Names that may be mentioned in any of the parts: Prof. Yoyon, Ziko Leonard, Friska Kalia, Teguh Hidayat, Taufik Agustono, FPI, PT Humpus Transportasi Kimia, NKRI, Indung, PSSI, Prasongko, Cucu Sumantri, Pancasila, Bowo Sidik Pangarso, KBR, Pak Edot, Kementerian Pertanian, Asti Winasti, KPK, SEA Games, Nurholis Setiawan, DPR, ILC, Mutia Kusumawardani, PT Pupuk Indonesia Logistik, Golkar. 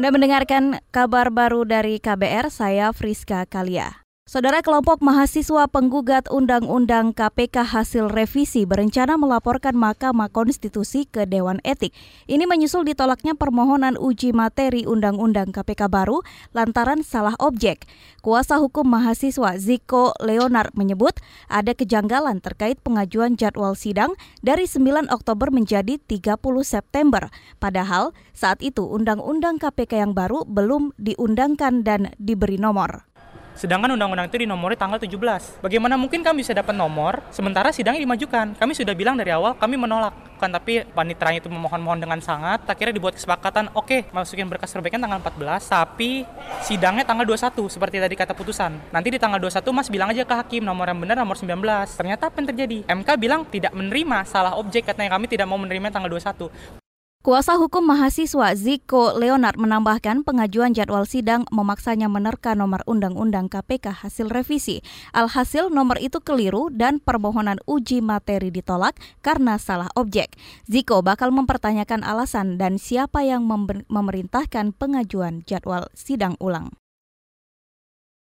Anda mendengarkan kabar baru dari KBR, saya Friska Kalia. Saudara, kelompok mahasiswa penggugat Undang-Undang KPK hasil revisi berencana melaporkan Mahkamah Konstitusi ke Dewan Etik. Ini menyusul ditolaknya permohonan uji materi Undang-Undang KPK baru lantaran salah objek. Kuasa hukum mahasiswa Ziko Leonard menyebut ada kejanggalan terkait pengajuan jadwal sidang dari 9 Oktober menjadi 30 September. Padahal saat itu Undang-Undang KPK yang baru belum diundangkan dan diberi nomor. Sedangkan undang-undang itu dinomori tanggal 17. Bagaimana mungkin kami bisa dapat nomor, sementara sidangnya dimajukan? Kami sudah bilang dari awal, kami menolak. Bukan, tapi panitera itu memohon-mohon dengan sangat, akhirnya dibuat kesepakatan, oke, masukin berkas perbaikan tanggal 14, tapi sidangnya tanggal 21, seperti tadi kata putusan. Nanti di tanggal 21, Mas bilang aja ke hakim, nomor yang benar nomor 19. Ternyata apa yang terjadi? MK bilang tidak menerima salah objek, katanya kami tidak mau menerima tanggal 21. Kuasa hukum mahasiswa Ziko Leonard menambahkan pengajuan jadwal sidang memaksanya menerka nomor Undang-Undang KPK hasil revisi. Alhasil nomor itu keliru dan permohonan uji materi ditolak karena salah objek. Ziko bakal mempertanyakan alasan dan siapa yang memerintahkan pengajuan jadwal sidang ulang.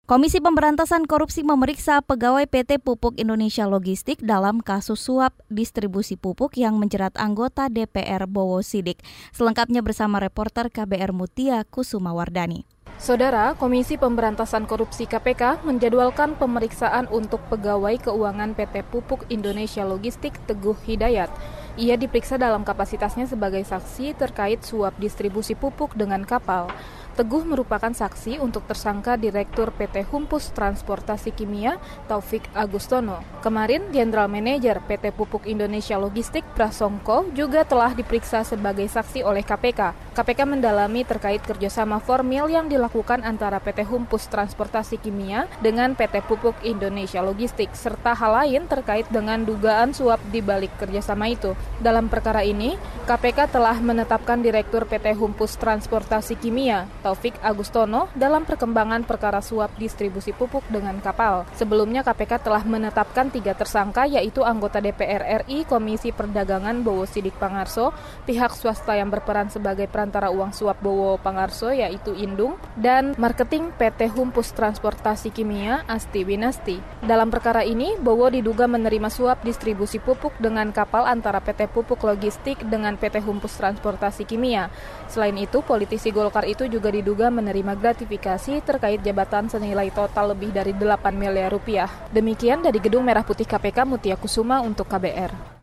Komisi Pemberantasan Korupsi memeriksa pegawai PT Pupuk Indonesia Logistik dalam kasus suap distribusi pupuk yang menjerat anggota DPR Bowo Sidik. Selengkapnya bersama reporter KBR Mutia Kusumawardani. Saudara, Komisi Pemberantasan Korupsi KPK menjadwalkan pemeriksaan untuk pegawai keuangan PT Pupuk Indonesia Logistik Teguh Hidayat. Ia diperiksa dalam kapasitasnya sebagai saksi terkait suap distribusi pupuk dengan kapal. Teguh merupakan saksi untuk tersangka Direktur PT Humpus Transportasi Kimia Taufik Agustono. Kemarin, Jenderal Manajer PT Pupuk Indonesia Logistik Prasongko juga telah diperiksa sebagai saksi oleh KPK. KPK mendalami terkait kerjasama formil yang dilakukan antara PT Humpus Transportasi Kimia dengan PT Pupuk Indonesia Logistik, serta hal lain terkait dengan dugaan suap di balik kerjasama itu. Dalam perkara ini, KPK telah menetapkan Direktur PT Humpus Transportasi Kimia, Taufik Agustono, dalam perkembangan perkara suap distribusi pupuk dengan kapal. Sebelumnya, KPK telah menetapkan 3 tersangka, yaitu anggota DPR RI Komisi Perdagangan Bowo Sidik Pangarso, pihak swasta yang berperan sebagai perantara uang suap Bowo Pangarso, yaitu Indung, dan marketing PT Humpus Transportasi Kimia Asti Winasti. Dalam perkara ini, Bowo diduga menerima suap distribusi pupuk dengan kapal antara PT Pupuk Logistik dengan PT Humpus Transportasi Kimia. Selain itu, politisi Golkar itu juga diduga menerima gratifikasi terkait jabatan senilai total lebih dari 8 miliar rupiah. Demikian dari Gedung Merah Putih KPK, Mutia Kusuma untuk KBR.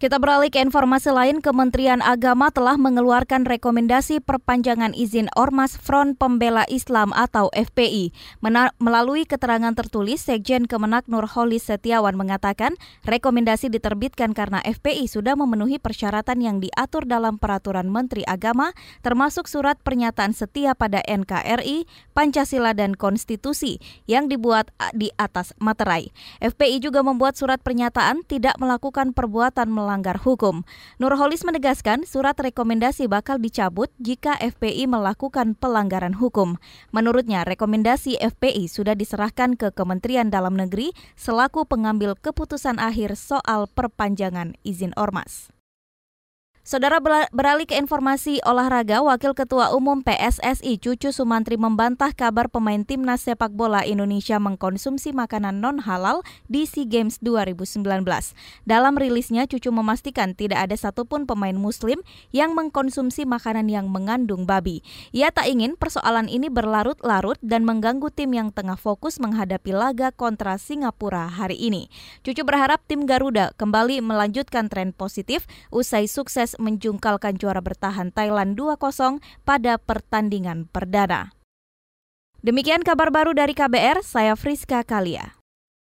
Kita beralih ke informasi lain. Kementerian Agama telah mengeluarkan rekomendasi perpanjangan izin Ormas Front Pembela Islam atau FPI. Melalui keterangan tertulis, Sekjen Kemenak Nurholis Setiawan mengatakan rekomendasi diterbitkan karena FPI sudah memenuhi persyaratan yang diatur dalam Peraturan Menteri Agama, termasuk surat pernyataan setia pada NKRI, Pancasila, dan Konstitusi yang dibuat di atas materai. FPI juga membuat surat pernyataan tidak melakukan perbuatan melanggar hukum. Nurholis menegaskan surat rekomendasi bakal dicabut jika FPI melakukan pelanggaran hukum. Menurutnya, rekomendasi FPI sudah diserahkan ke Kementerian Dalam Negeri selaku pengambil keputusan akhir soal perpanjangan izin ormas. Saudara, beralih ke informasi olahraga. Wakil Ketua Umum PSSI Cucu Sumantri membantah kabar pemain timnas sepak bola Indonesia mengkonsumsi makanan non-halal di SEA Games 2019. Dalam rilisnya, Cucu memastikan tidak ada satupun pemain muslim yang mengkonsumsi makanan yang mengandung babi. Ia tak ingin persoalan ini berlarut-larut dan mengganggu tim yang tengah fokus menghadapi laga kontra Singapura hari ini. Cucu berharap tim Garuda kembali melanjutkan tren positif usai sukses menjungkalkan juara bertahan Thailand 2-0 pada pertandingan perdana. Demikian kabar baru dari KBR, saya Friska Kalia.